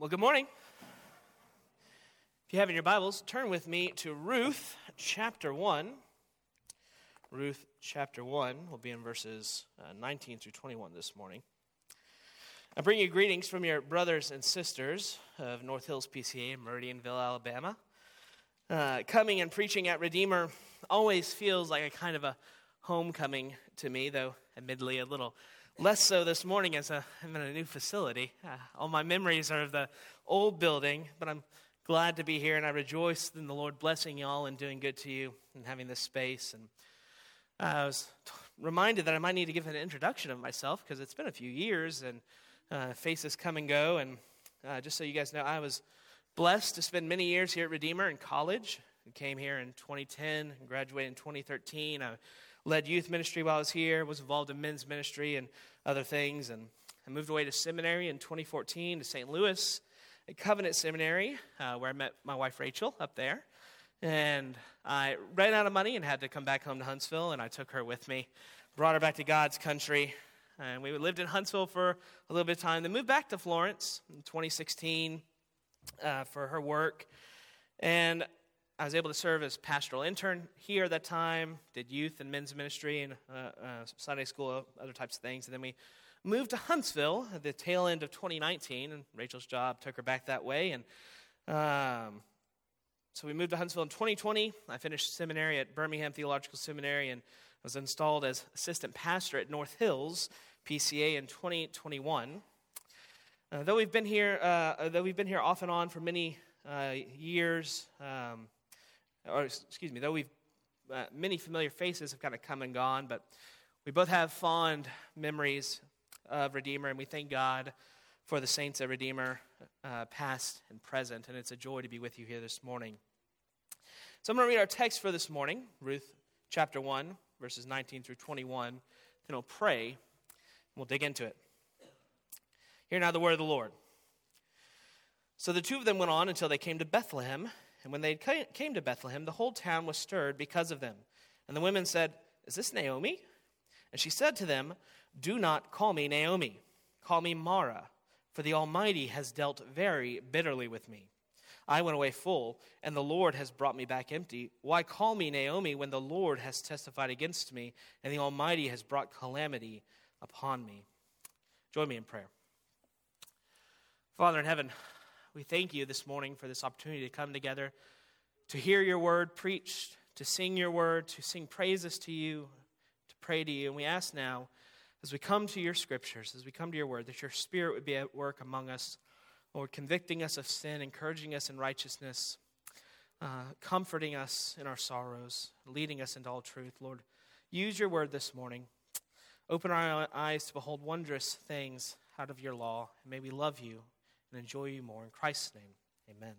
Well, good morning. If you have in your Bibles, turn with me to Ruth chapter 1. Ruth chapter 1 will be in verses 19 through 21 this morning. I bring you greetings from your brothers and sisters of North Hills PCA in Meridianville, Alabama. Coming and preaching at Redeemer always feels like a kind of a homecoming to me, though admittedly a little less so this morning as I'm in a new facility. All my memories are of the old building, but I'm glad to be here, and I rejoice in the Lord blessing y'all and doing good to you and having this space. And I was reminded that I might need to give an introduction of myself because it's been a few years, and faces come and go. And just so you guys know, I was blessed to spend many years here at Redeemer in college. I came here in 2010 and graduated in 2013. I led youth ministry while I was here, was involved in men's ministry and other things, and I moved away to seminary in 2014 to St. Louis at Covenant Seminary, where I met my wife Rachel up there, and I ran out of money and had to come back home to Huntsville, and I took her with me, brought her back to God's country, and we lived in Huntsville for a little bit of time, then moved back to Florence in 2016 for her work, and I was able to serve as pastoral intern here at that time, did youth and men's ministry and Sunday school, other types of things. And then we moved to Huntsville at the tail end of 2019, and Rachel's job took her back that way. And so we moved to Huntsville in 2020. I finished seminary at Birmingham Theological Seminary and was installed as assistant pastor at North Hills PCA in 2021. Though we've been here off and on for many years. Many familiar faces have kind of come and gone, but we both have fond memories of Redeemer, and we thank God for the saints at Redeemer, past and present, and it's a joy to be with you here this morning. So I'm going to read our text for this morning, Ruth chapter 1, verses 19 through 21, then we'll pray, and we'll dig into it. Hear now the word of the Lord. So the two of them went on until they came to Bethlehem. And when they came to Bethlehem, the whole town was stirred because of them. And the women said, "Is this Naomi?" And she said to them, "Do not call me Naomi. Call me Mara, for the Almighty has dealt very bitterly with me. I went away full, and the Lord has brought me back empty. Why call me Naomi when the Lord has testified against me, and the Almighty has brought calamity upon me?" Join me in prayer. Father in heaven, we thank you this morning for this opportunity to come together, to hear your word preached, to sing your word, to sing praises to you, to pray to you. And we ask now, as we come to your scriptures, as we come to your word, that your spirit would be at work among us, Lord, convicting us of sin, encouraging us in righteousness, comforting us in our sorrows, leading us into all truth. Lord, use your word this morning. Open our eyes to behold wondrous things out of your law, and may we love you and enjoy you more. In Christ's name, amen.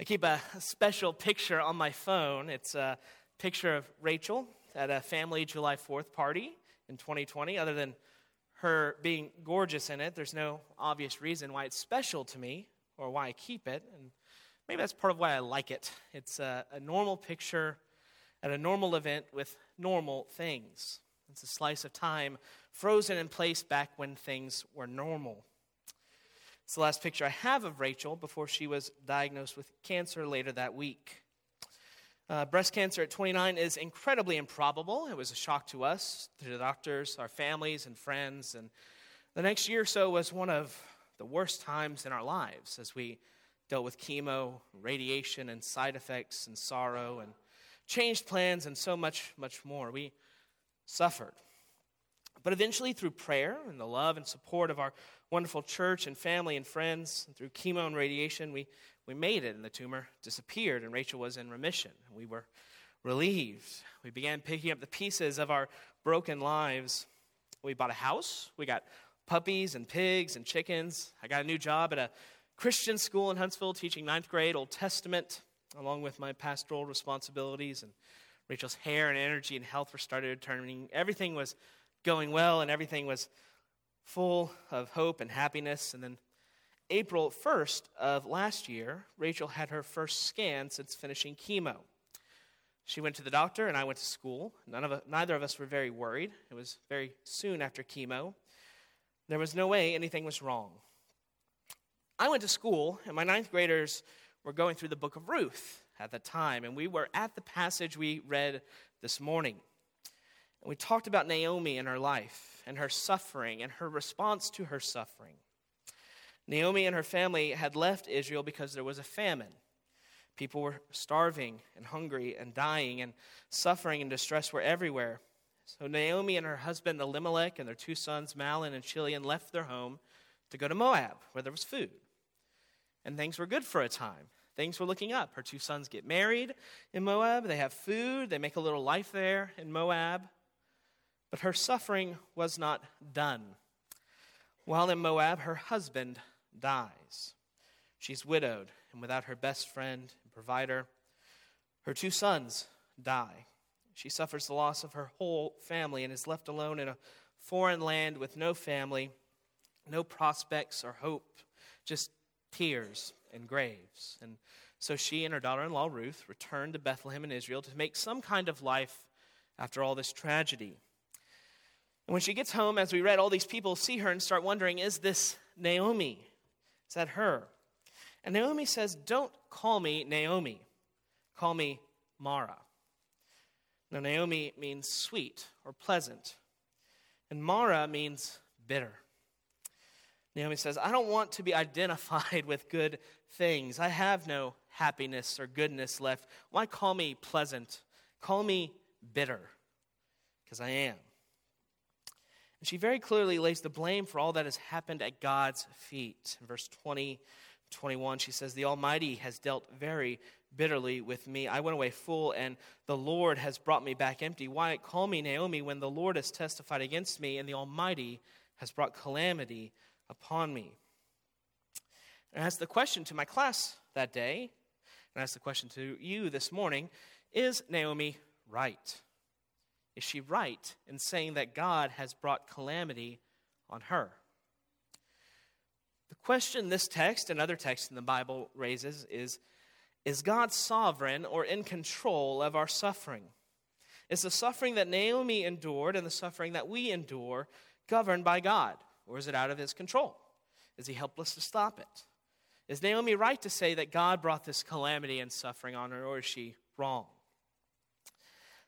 I keep a special picture on my phone. It's a picture of Rachel at a family July 4th party in 2020. Other than her being gorgeous in it, there's no obvious reason why it's special to me or why I keep it. And maybe that's part of why I like it. It's a normal picture at a normal event with normal things. It's a slice of time frozen in place back when things were normal. It's the last picture I have of Rachel before she was diagnosed with cancer later that week. Breast cancer at 29 is incredibly improbable. It was a shock to us, to the doctors, our families, and friends. And the next year or so was one of the worst times in our lives as we dealt with chemo, radiation, and side effects, and sorrow, and changed plans, and so much, much more. We suffered. But eventually, through prayer and the love and support of our wonderful church and family and friends, and through chemo and radiation, we made it, and the tumor disappeared, and Rachel was in remission. We were relieved. We began picking up the pieces of our broken lives. We bought a house. We got puppies and pigs and chickens. I got a new job at a Christian school in Huntsville teaching 9th grade Old Testament, along with my pastoral responsibilities, and Rachel's hair and energy and health were started returning. Everything was going well, and everything was full of hope and happiness. And then April 1st of last year, Rachel had her first scan since finishing chemo. She went to the doctor, and I went to school. Neither of us were very worried. It was very soon after chemo. There was no way anything was wrong. I went to school, and my ninth graders were going through the book of Ruth at the time, and we were at the passage we read this morning. And we talked about Naomi and her life, and her suffering, and her response to her suffering. Naomi and her family had left Israel because there was a famine. People were starving and hungry and dying, and suffering and distress were everywhere. So Naomi and her husband Elimelech and their two sons Mahlon and Chilion left their home to go to Moab, where there was food. And things were good for a time. Things were looking up. Her two sons get married in Moab. They have food. They make a little life there in Moab. But her suffering was not done. While in Moab, her husband dies. She's widowed and without her best friend and provider. Her two sons die. She suffers the loss of her whole family and is left alone in a foreign land with no family, no prospects or hope, just tears and graves. And so she and her daughter-in-law, Ruth, returned to Bethlehem in Israel to make some kind of life after all this tragedy. And when she gets home, as we read, all these people see her and start wondering, is this Naomi? Is that her? And Naomi says, don't call me Naomi. Call me Mara. Now, Naomi means sweet or pleasant. And Mara means bitter. Naomi says, I don't want to be identified with good things. I have no happiness or goodness left. Why call me pleasant? Call me bitter, because I am. And she very clearly lays the blame for all that has happened at God's feet. In verse 21, she says, the Almighty has dealt very bitterly with me. I went away full, and the Lord has brought me back empty. Why call me Naomi when the Lord has testified against me, and the Almighty has brought calamity upon me? And I asked the question to my class that day, and I asked the question to you this morning, is Naomi right? Is she right in saying that God has brought calamity on her? The question this text and other texts in the Bible raises is God sovereign or in control of our suffering? Is the suffering that Naomi endured and the suffering that we endure governed by God? Or is it out of his control? Is he helpless to stop it? Is Naomi right to say that God brought this calamity and suffering on her, or is she wrong?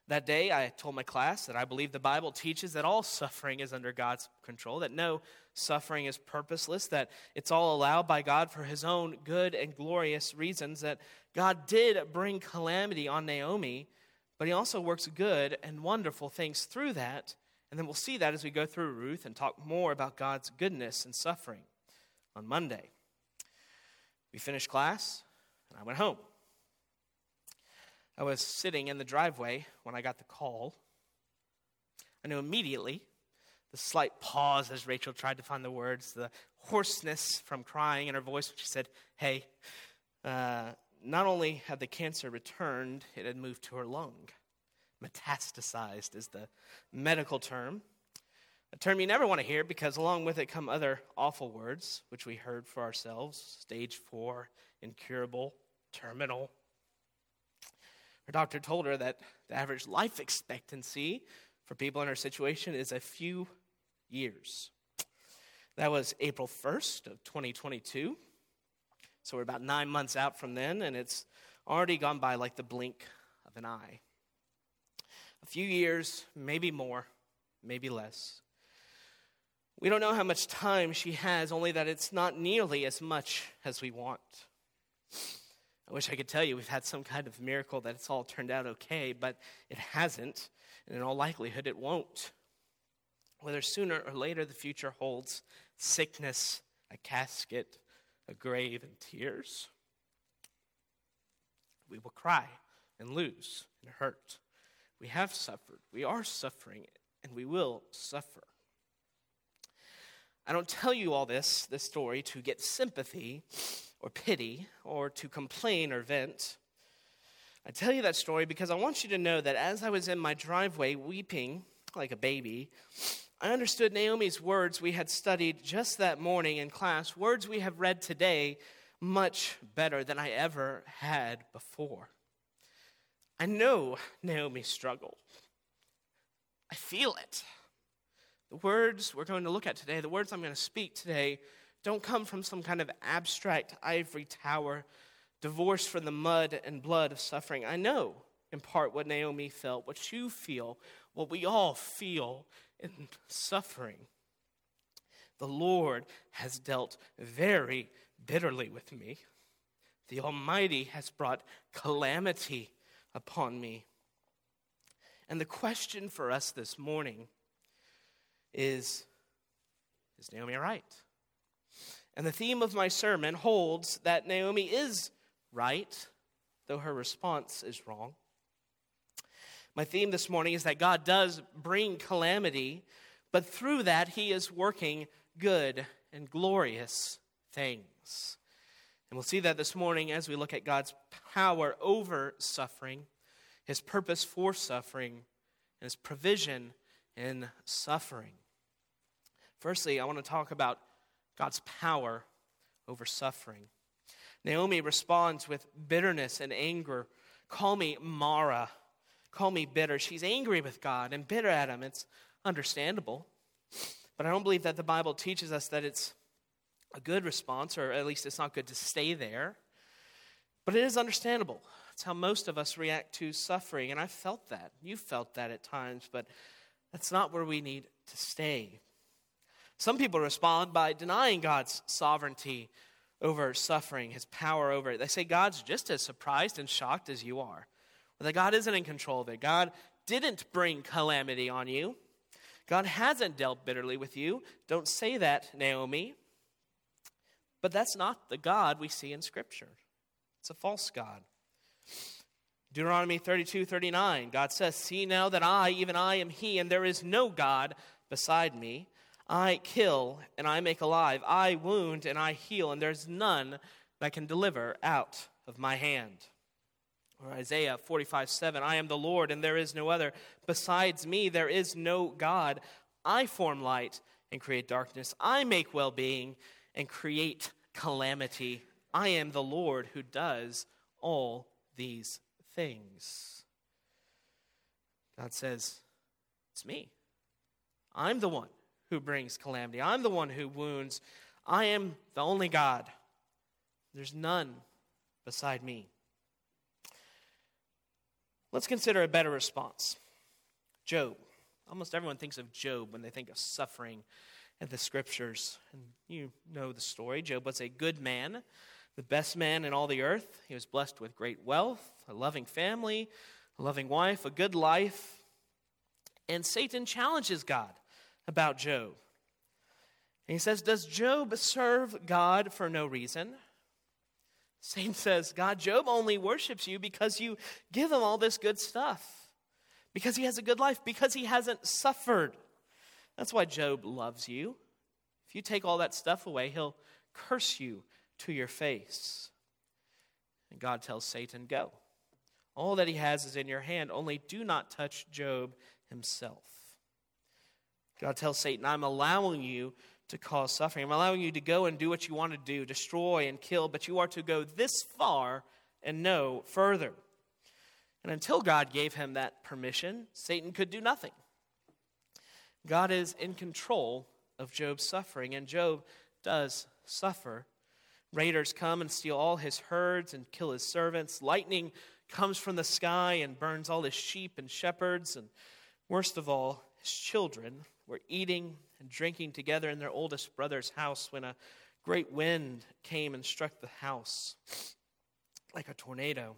That day, I told my class that I believe the Bible teaches that all suffering is under God's control, that no suffering is purposeless, that it's all allowed by God for his own good and glorious reasons, that God did bring calamity on Naomi, but he also works good and wonderful things through that, and then we'll see that as we go through Ruth and talk more about God's goodness and suffering on Monday. We finished class, and I went home. I was sitting in the driveway when I got the call. I knew immediately, the slight pause as Rachel tried to find the words, the hoarseness from crying in her voice when she said, hey, not only had the cancer returned, it had moved to her lung. Metastasized is the medical term, a term you never want to hear because along with it come other awful words, which we heard for ourselves, stage 4, incurable, terminal. Her doctor told her that the average life expectancy for people in her situation is a few years. That was April 1st of 2022. So we're about 9 months out from then, and it's already gone by like the blink of an eye. A few years, maybe more, maybe less. We don't know how much time she has, only that it's not nearly as much as we want. I wish I could tell you we've had some kind of miracle that it's all turned out okay, but it hasn't, and in all likelihood it won't. Whether sooner or later the future holds sickness, a casket, a grave, and tears, we will cry and lose and hurt. We have suffered, we are suffering, and we will suffer. I don't tell you all this story, to get sympathy or pity, or to complain or vent. I tell you that story because I want you to know that as I was in my driveway weeping like a baby, I understood Naomi's words we had studied just that morning in class, words we have read today, much better than I ever had before. I know Naomi's struggle. I feel it. The words we're going to look at today, the words I'm going to speak today, don't come from some kind of abstract ivory tower, divorced from the mud and blood of suffering. I know, in part, what Naomi felt, what you feel, what we all feel in suffering. The Lord has dealt very bitterly with me. The Almighty has brought calamity upon me. And the question for us this morning is Naomi right? And the theme of my sermon holds that Naomi is right, though her response is wrong. My theme this morning is that God does bring calamity, but through that he is working good and glorious things. And we'll see that this morning as we look at God's power over suffering, his purpose for suffering, and his provision in suffering. Firstly, I want to talk about God's power over suffering. Naomi responds with bitterness and anger. Call me Mara. Call me bitter. She's angry with God and bitter at him. It's understandable. But I don't believe that the Bible teaches us that it's a good response, or at least it's not good to stay there. But it is understandable. It's how most of us react to suffering. And I felt that. You felt that at times. But that's not where we need to stay. Some people respond by denying God's sovereignty over suffering, his power over it. They say God's just as surprised and shocked as you are, or that God isn't in control of it. God didn't bring calamity on you. God hasn't dealt bitterly with you. Don't say that, Naomi. But that's not the God we see in Scripture. It's a false God. Deuteronomy 32:39, God says, "See now that I, even I, am he, and there is no God beside me. I kill and I make alive, I wound and I heal, and there's none that can deliver out of my hand." Or Isaiah 45:7, "I am the Lord and there is no other. Besides me there is no God. I form light and create darkness. I make well-being and create calamity. I am the Lord who does all these things." God says, it's me. I'm the one who brings calamity. I'm the one who wounds. I am the only God. There's none beside me. Let's consider a better response. Job. Almost everyone thinks of Job when they think of suffering in the Scriptures. And you know the story. Job was a good man, the best man in all the earth. He was blessed with great wealth, a loving family, a loving wife, a good life. And Satan challenges God about Job. And he says, "Does Job serve God for no reason?" Satan says, "God, Job only worships you because you give him all this good stuff, because he has a good life, because he hasn't suffered. That's why Job loves you. If you take all that stuff away, he'll curse you to your face." And God tells Satan, "Go. All that he has is in your hand, only do not touch Job himself." God tells Satan, "I'm allowing you to cause suffering. I'm allowing you to go and do what you want to do, destroy and kill, but you are to go this far and no further." And until God gave him that permission, Satan could do nothing. God is in control of Job's suffering, and Job does suffer. Raiders come and steal all his herds and kill his servants. Lightning comes from the sky and burns all his sheep and shepherds, and worst of all, his children were eating and drinking together in their oldest brother's house when a great wind came and struck the house like a tornado,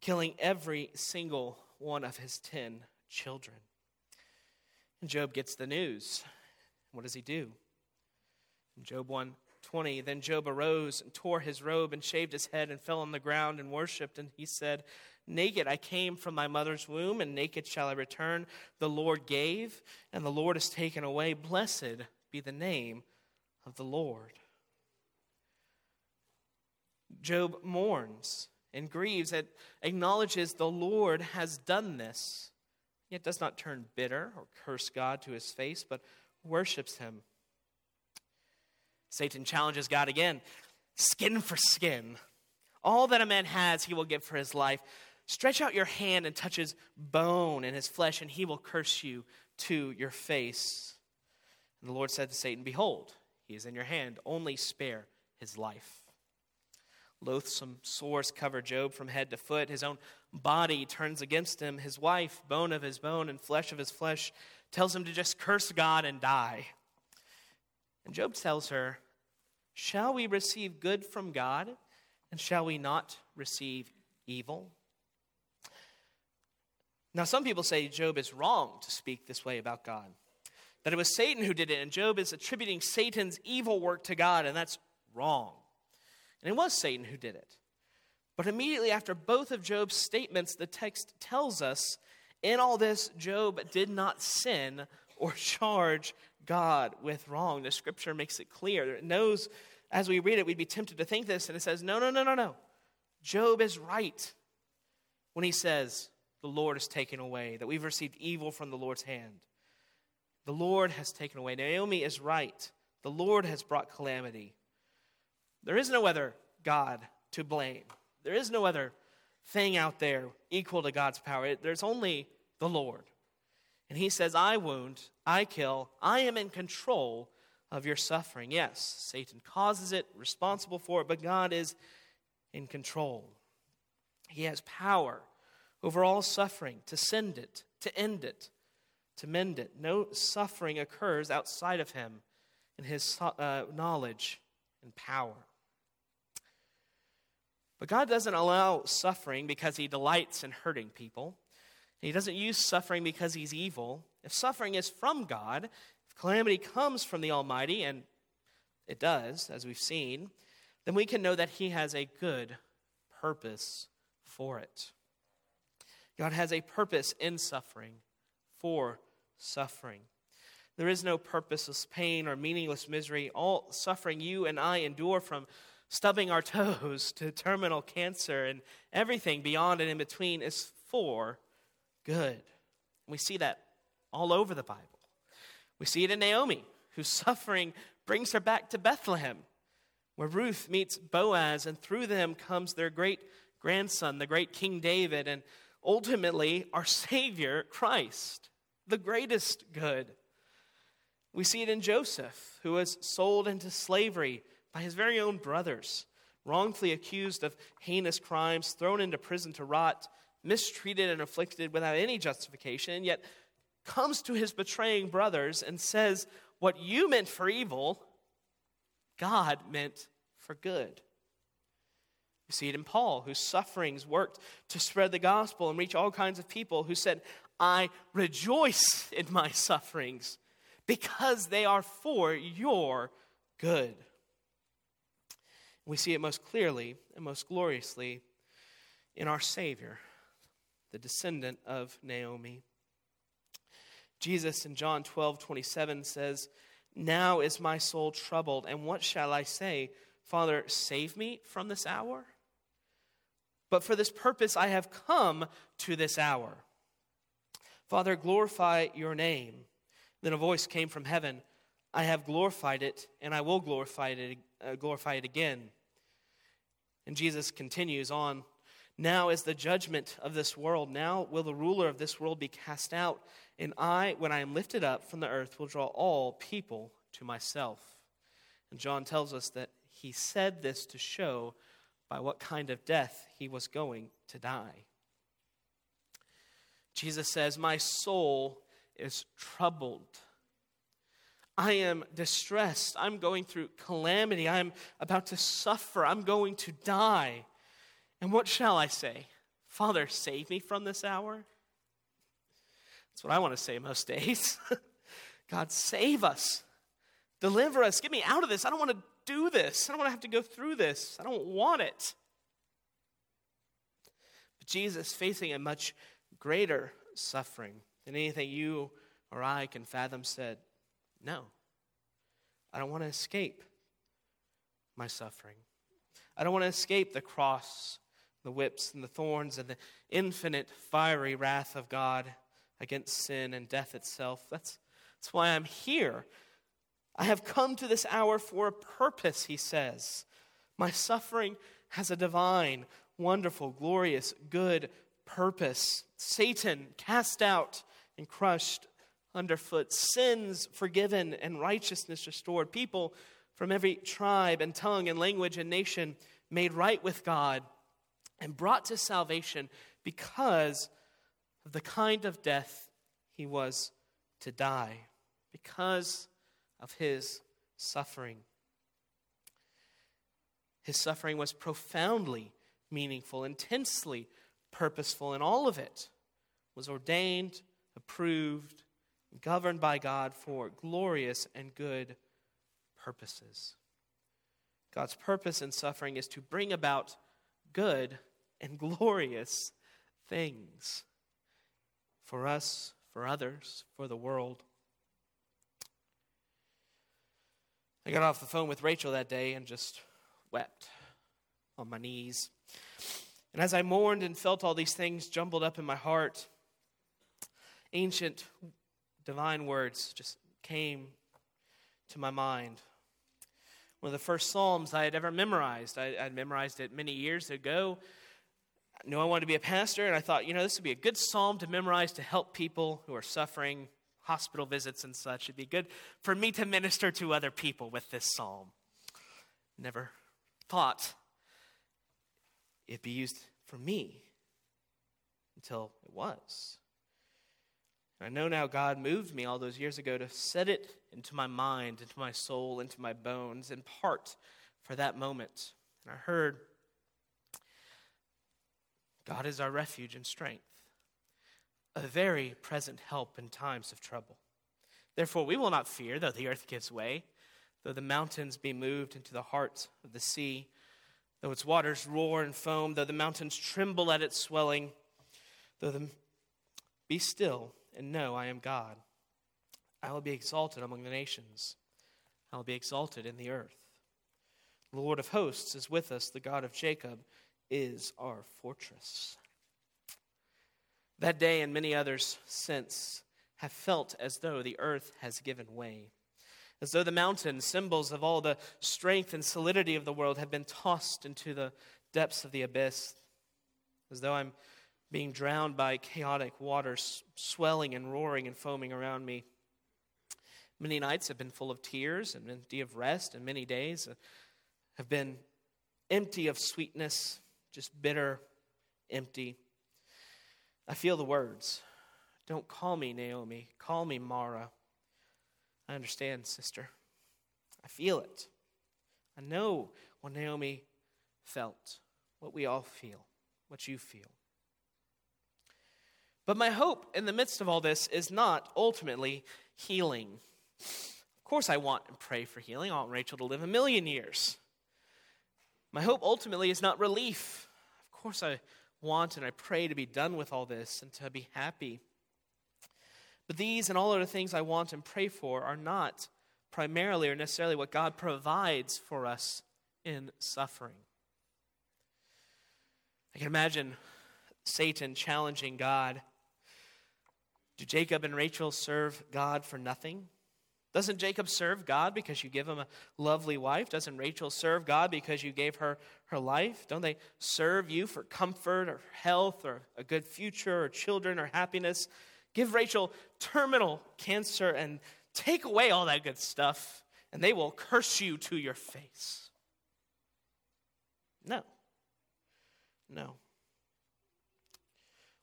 killing every single one of his 10 children. And Job gets the news. What does he do? In Job 1:20, "Then Job arose and tore his robe and shaved his head and fell on the ground and worshipped. And he said, 'Naked I came from my mother's womb, and naked shall I return. The Lord gave, and the Lord has taken away. Blessed be the name of the Lord.'" Job mourns and grieves and acknowledges the Lord has done this, yet does not turn bitter or curse God to his face, but worships him. Satan challenges God again, skin for skin. "All that a man has, he will give for his life. Stretch out your hand and touch his bone and his flesh, and he will curse you to your face." And the Lord said to Satan, "Behold, He is in your hand. Only spare his life." Loathsome sores cover Job from head to foot. His own body turns against him. His wife, bone of his bone and flesh of his flesh, tells him to just curse God and die. And Job tells her, "Shall we receive good from God, and shall we not receive evil?" Now, some people say Job is wrong to speak this way about God, that it was Satan who did it, and Job is attributing Satan's evil work to God, and that's wrong. And it was Satan who did it. But immediately after both of Job's statements, the text tells us, in all this, Job did not sin or charge God with wrong. The scripture makes it clear. It knows, as we read it, we'd be tempted to think this, and it says, no. Job is right when he says, the Lord has taken away, that we've received evil from the Lord's hand. The Lord has taken away. Naomi is right. The Lord has brought calamity. There is no other God to blame. There is no other thing out there equal to God's power. There's only the Lord. And he says, "I wound, I kill, I am in control of your suffering." Yes, Satan causes it, responsible for it, but God is in control. He has power over all suffering, to send it, to end it, to mend it. No suffering occurs outside of him in his knowledge and power. But God doesn't allow suffering because he delights in hurting people. He doesn't use suffering because he's evil. If suffering is from God, if calamity comes from the Almighty, and it does, as we've seen, then we can know that he has a good purpose for it. God has a purpose in suffering, for suffering. There is no purposeless pain or meaningless misery. All suffering you and I endure, from stubbing our toes to terminal cancer and everything beyond and in between, is for good. We see that all over the Bible. We see it in Naomi, whose suffering brings her back to Bethlehem, where Ruth meets Boaz, and through them comes their great grandson, the great King David, and ultimately our Savior, Christ, the greatest good. We see it in Joseph, who was sold into slavery by his very own brothers, wrongfully accused of heinous crimes, thrown into prison to rot, mistreated and afflicted without any justification, and yet comes to his betraying brothers and says, "What you meant for evil, God meant for good." You see it in Paul, whose sufferings worked to spread the gospel and reach all kinds of people, who said, "I rejoice in my sufferings because they are for your good." We see it most clearly and most gloriously in our Savior, the descendant of Naomi. Jesus in John 12:27 says, "Now is my soul troubled, and what shall I say? Father, save me from this hour? But for this purpose I have come to this hour. Father, glorify your name." Then a voice came from heaven, "I have glorified it, and I will glorify it again." And Jesus continues on, "Now is the judgment of this world. Now will the ruler of this world be cast out. And I, when I am lifted up from the earth, will draw all people to myself." And John tells us that he said this to show by what kind of death he was going to die. Jesus says, "My soul is troubled. I am distressed. I'm going through calamity. I'm about to suffer. I'm going to die. And what shall I say? Father, save me from this hour?" That's what I want to say most days. God, save us. Deliver us. Get me out of this. I don't want to do this. I don't want to have to go through this. I don't want it. But Jesus, facing a much greater suffering than anything you or I can fathom, said, "No, I don't want to escape my suffering. I don't want to escape the cross, the whips and the thorns, and the infinite fiery wrath of God against sin and death itself. That's why I'm here. I have come to this hour for a purpose," he says. My suffering has a divine, wonderful, glorious, good purpose. Satan cast out and crushed underfoot. Sins forgiven and righteousness restored. People from every tribe and tongue and language and nation made right with God and brought to salvation because of the kind of death he was to die, because of his suffering. His suffering was profoundly meaningful, intensely purposeful, and all of it was ordained, approved, governed by God for glorious and good purposes. God's purpose in suffering is to bring about good and glorious things for us, for others, for the world. I got off the phone with Rachel that day and just wept on my knees. And as I mourned and felt all these things jumbled up in my heart, ancient divine words just came to my mind. One of the first Psalms I had ever memorized. I'd memorized it many years ago. I knew I wanted to be a pastor, and I thought, this would be a good psalm to memorize to help people who are suffering, hospital visits and such. It'd be good for me to minister to other people with this psalm. Never thought it'd be used for me until it was. I know now God moved me all those years ago to set it into my mind, into my soul, into my bones, in part for that moment. And I heard, God is our refuge and strength, a very present help in times of trouble. Therefore, we will not fear, though the earth gives way, though the mountains be moved into the heart of the sea, though its waters roar and foam, though the mountains tremble at its swelling, be still. And know I am God. I will be exalted among the nations. I will be exalted in the earth. The Lord of hosts is with us. The God of Jacob is our fortress. That day and many others since have felt as though the earth has given way, as though the mountains, symbols of all the strength and solidity of the world, have been tossed into the depths of the abyss, as though I'm being drowned by chaotic waters, swelling and roaring and foaming around me. Many nights have been full of tears and empty of rest, and many days have been empty of sweetness, just bitter, empty. I feel the words, "Don't call me Naomi, call me Mara." I understand, sister. I feel it. I know what Naomi felt, what we all feel, what you feel. But my hope in the midst of all this is not ultimately healing. Of course I want and pray for healing. I want Rachel to live 1,000,000 years. My hope ultimately is not relief. Of course I want and I pray to be done with all this and to be happy. But these and all other things I want and pray for are not primarily or necessarily what God provides for us in suffering. I can imagine Satan challenging God. Do Jacob and Rachel serve God for nothing? Doesn't Jacob serve God because you give him a lovely wife? Doesn't Rachel serve God because you gave her her life? Don't they serve you for comfort or health or a good future or children or happiness? Give Rachel terminal cancer and take away all that good stuff, and they will curse you to your face. No.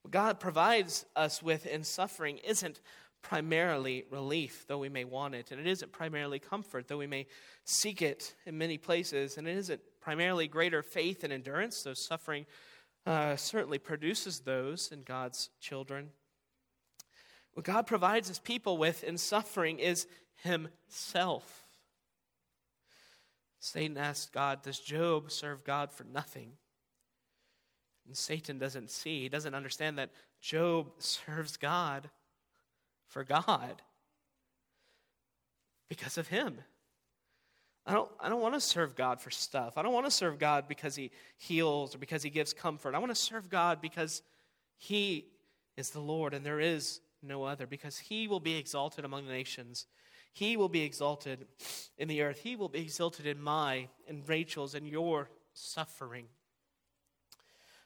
What God provides us with in suffering isn't primarily relief, though we may want it, and it isn't primarily comfort, though we may seek it in many places, and it isn't primarily greater faith and endurance, though suffering certainly produces those in God's children. What God provides his people with in suffering is himself. Satan asked God, does Job serve God for nothing? And Satan doesn't see, he doesn't understand that Job serves God for God because of him. I don't want to serve God for stuff. I don't want to serve God because he heals or because he gives comfort. I want to serve God because he is the Lord and there is no other, because he will be exalted among the nations. He will be exalted in the earth. He will be exalted in my and Rachel's and your suffering.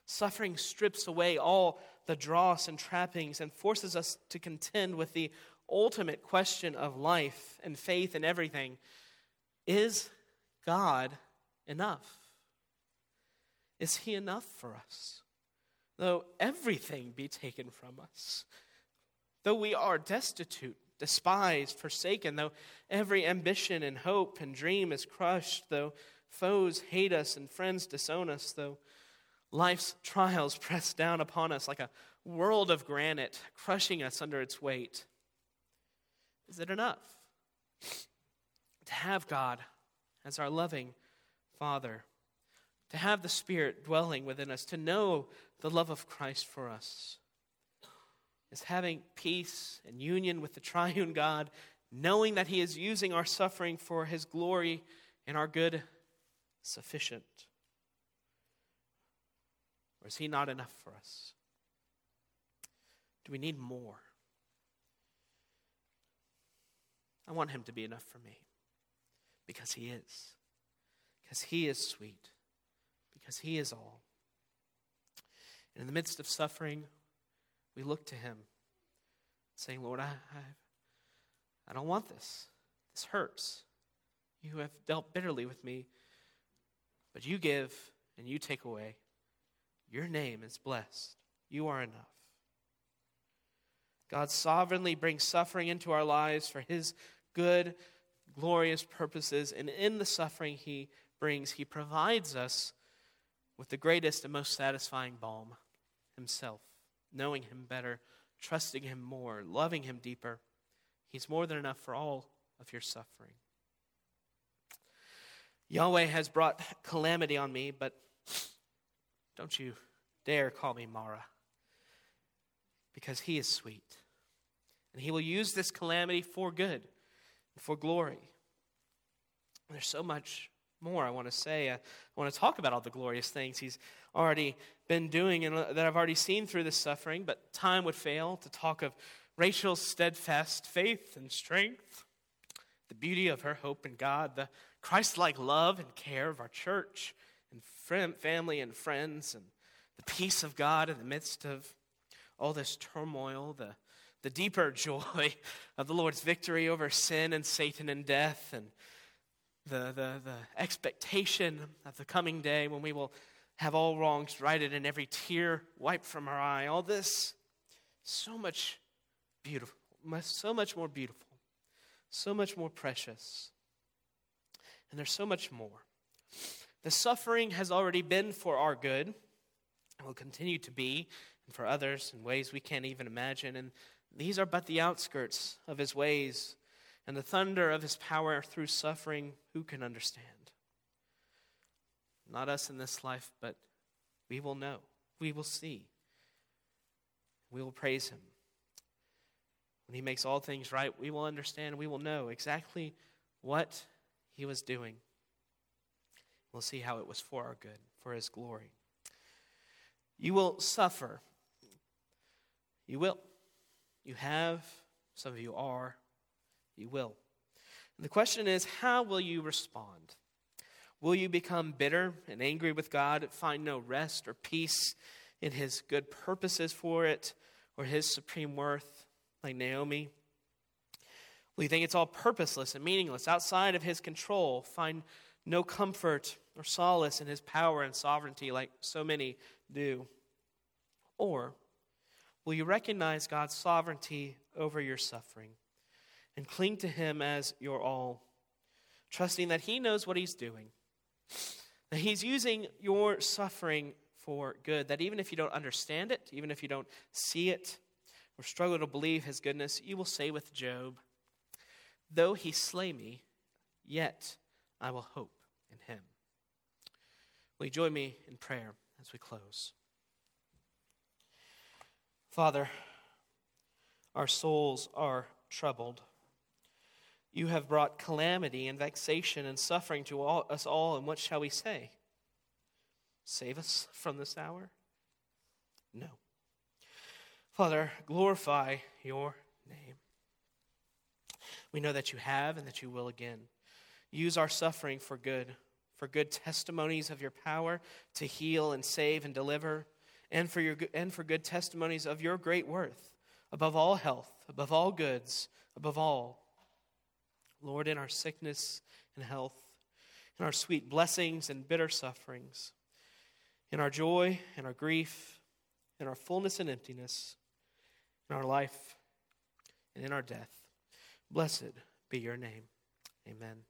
Suffering strips away all the dross and trappings and forces us to contend with the ultimate question of life and faith and everything. Is God enough? Is he enough for us? Though everything be taken from us, though we are destitute, despised, forsaken, though every ambition and hope and dream is crushed, though foes hate us and friends disown us, though life's trials press down upon us like a world of granite, crushing us under its weight, is it enough to have God as our loving Father, to have the Spirit dwelling within us, to know the love of Christ for us? Is having peace and union with the triune God, knowing that he is using our suffering for his glory and our good, sufficient? Or is he not enough for us? Do we need more? I want him to be enough for me, because he is. Because he is sweet. Because he is all. And in the midst of suffering, we look to him, saying, Lord, I don't want this. This hurts. You have dealt bitterly with me, but you give and you take away. Your name is blessed. You are enough. God sovereignly brings suffering into our lives for his good, glorious purposes, and in the suffering he brings, he provides us with the greatest and most satisfying balm, himself. Knowing him better, trusting him more, loving him deeper. He's more than enough for all of your suffering. Yahweh has brought calamity on me, but don't you dare call me Mara, because he is sweet. And he will use this calamity for good, for glory. There's so much more I want to say. I want to talk about all the glorious things he's already been doing and that I've already seen through this suffering, but time would fail to talk of Rachel's steadfast faith and strength, the beauty of her hope in God, the Christ-like love and care of our church and family and friends, and the peace of God in the midst of all this turmoil, the deeper joy of the Lord's victory over sin and Satan and death, and the expectation of the coming day when we will have all wrongs righted and every tear wiped from our eye. All this, so much beautiful, so much more beautiful, so much more precious. And there's so much more. The suffering has already been for our good and will continue to be, and for others in ways we can't even imagine. And these are but the outskirts of his ways, and the thunder of his power through suffering, who can understand? Not us in this life, but we will know. We will see. We will praise him. When he makes all things right, we will understand. We will know exactly what he was doing. We'll see how it was for our good, for his glory. You will suffer. You will. You have. Some of you are. You will. And the question is, how will you respond? Will you become bitter and angry with God, find no rest or peace in his good purposes for it or his supreme worth, like Naomi? Will you think it's all purposeless and meaningless, outside of his control, find no comfort or solace in his power and sovereignty, like so many do? Or will you recognize God's sovereignty over your suffering and cling to him as your all, trusting that he knows what he's doing, that he's using your suffering for good, that even if you don't understand it, even if you don't see it or struggle to believe his goodness, you will say with Job, though he slay me, yet I will hope in him. Will you join me in prayer as we close? Father, our souls are troubled. You have brought calamity and vexation and suffering to us all, and what shall we say? Save us from this hour? No. Father, glorify your name. We know that you have and that you will again. Use our suffering for good testimonies of your power to heal and save and deliver, and for good testimonies of your great worth, above all health, above all goods, above all. Lord, in our sickness and health, in our sweet blessings and bitter sufferings, in our joy and our grief, in our fullness and emptiness, in our life and in our death. Blessed be your name. Amen.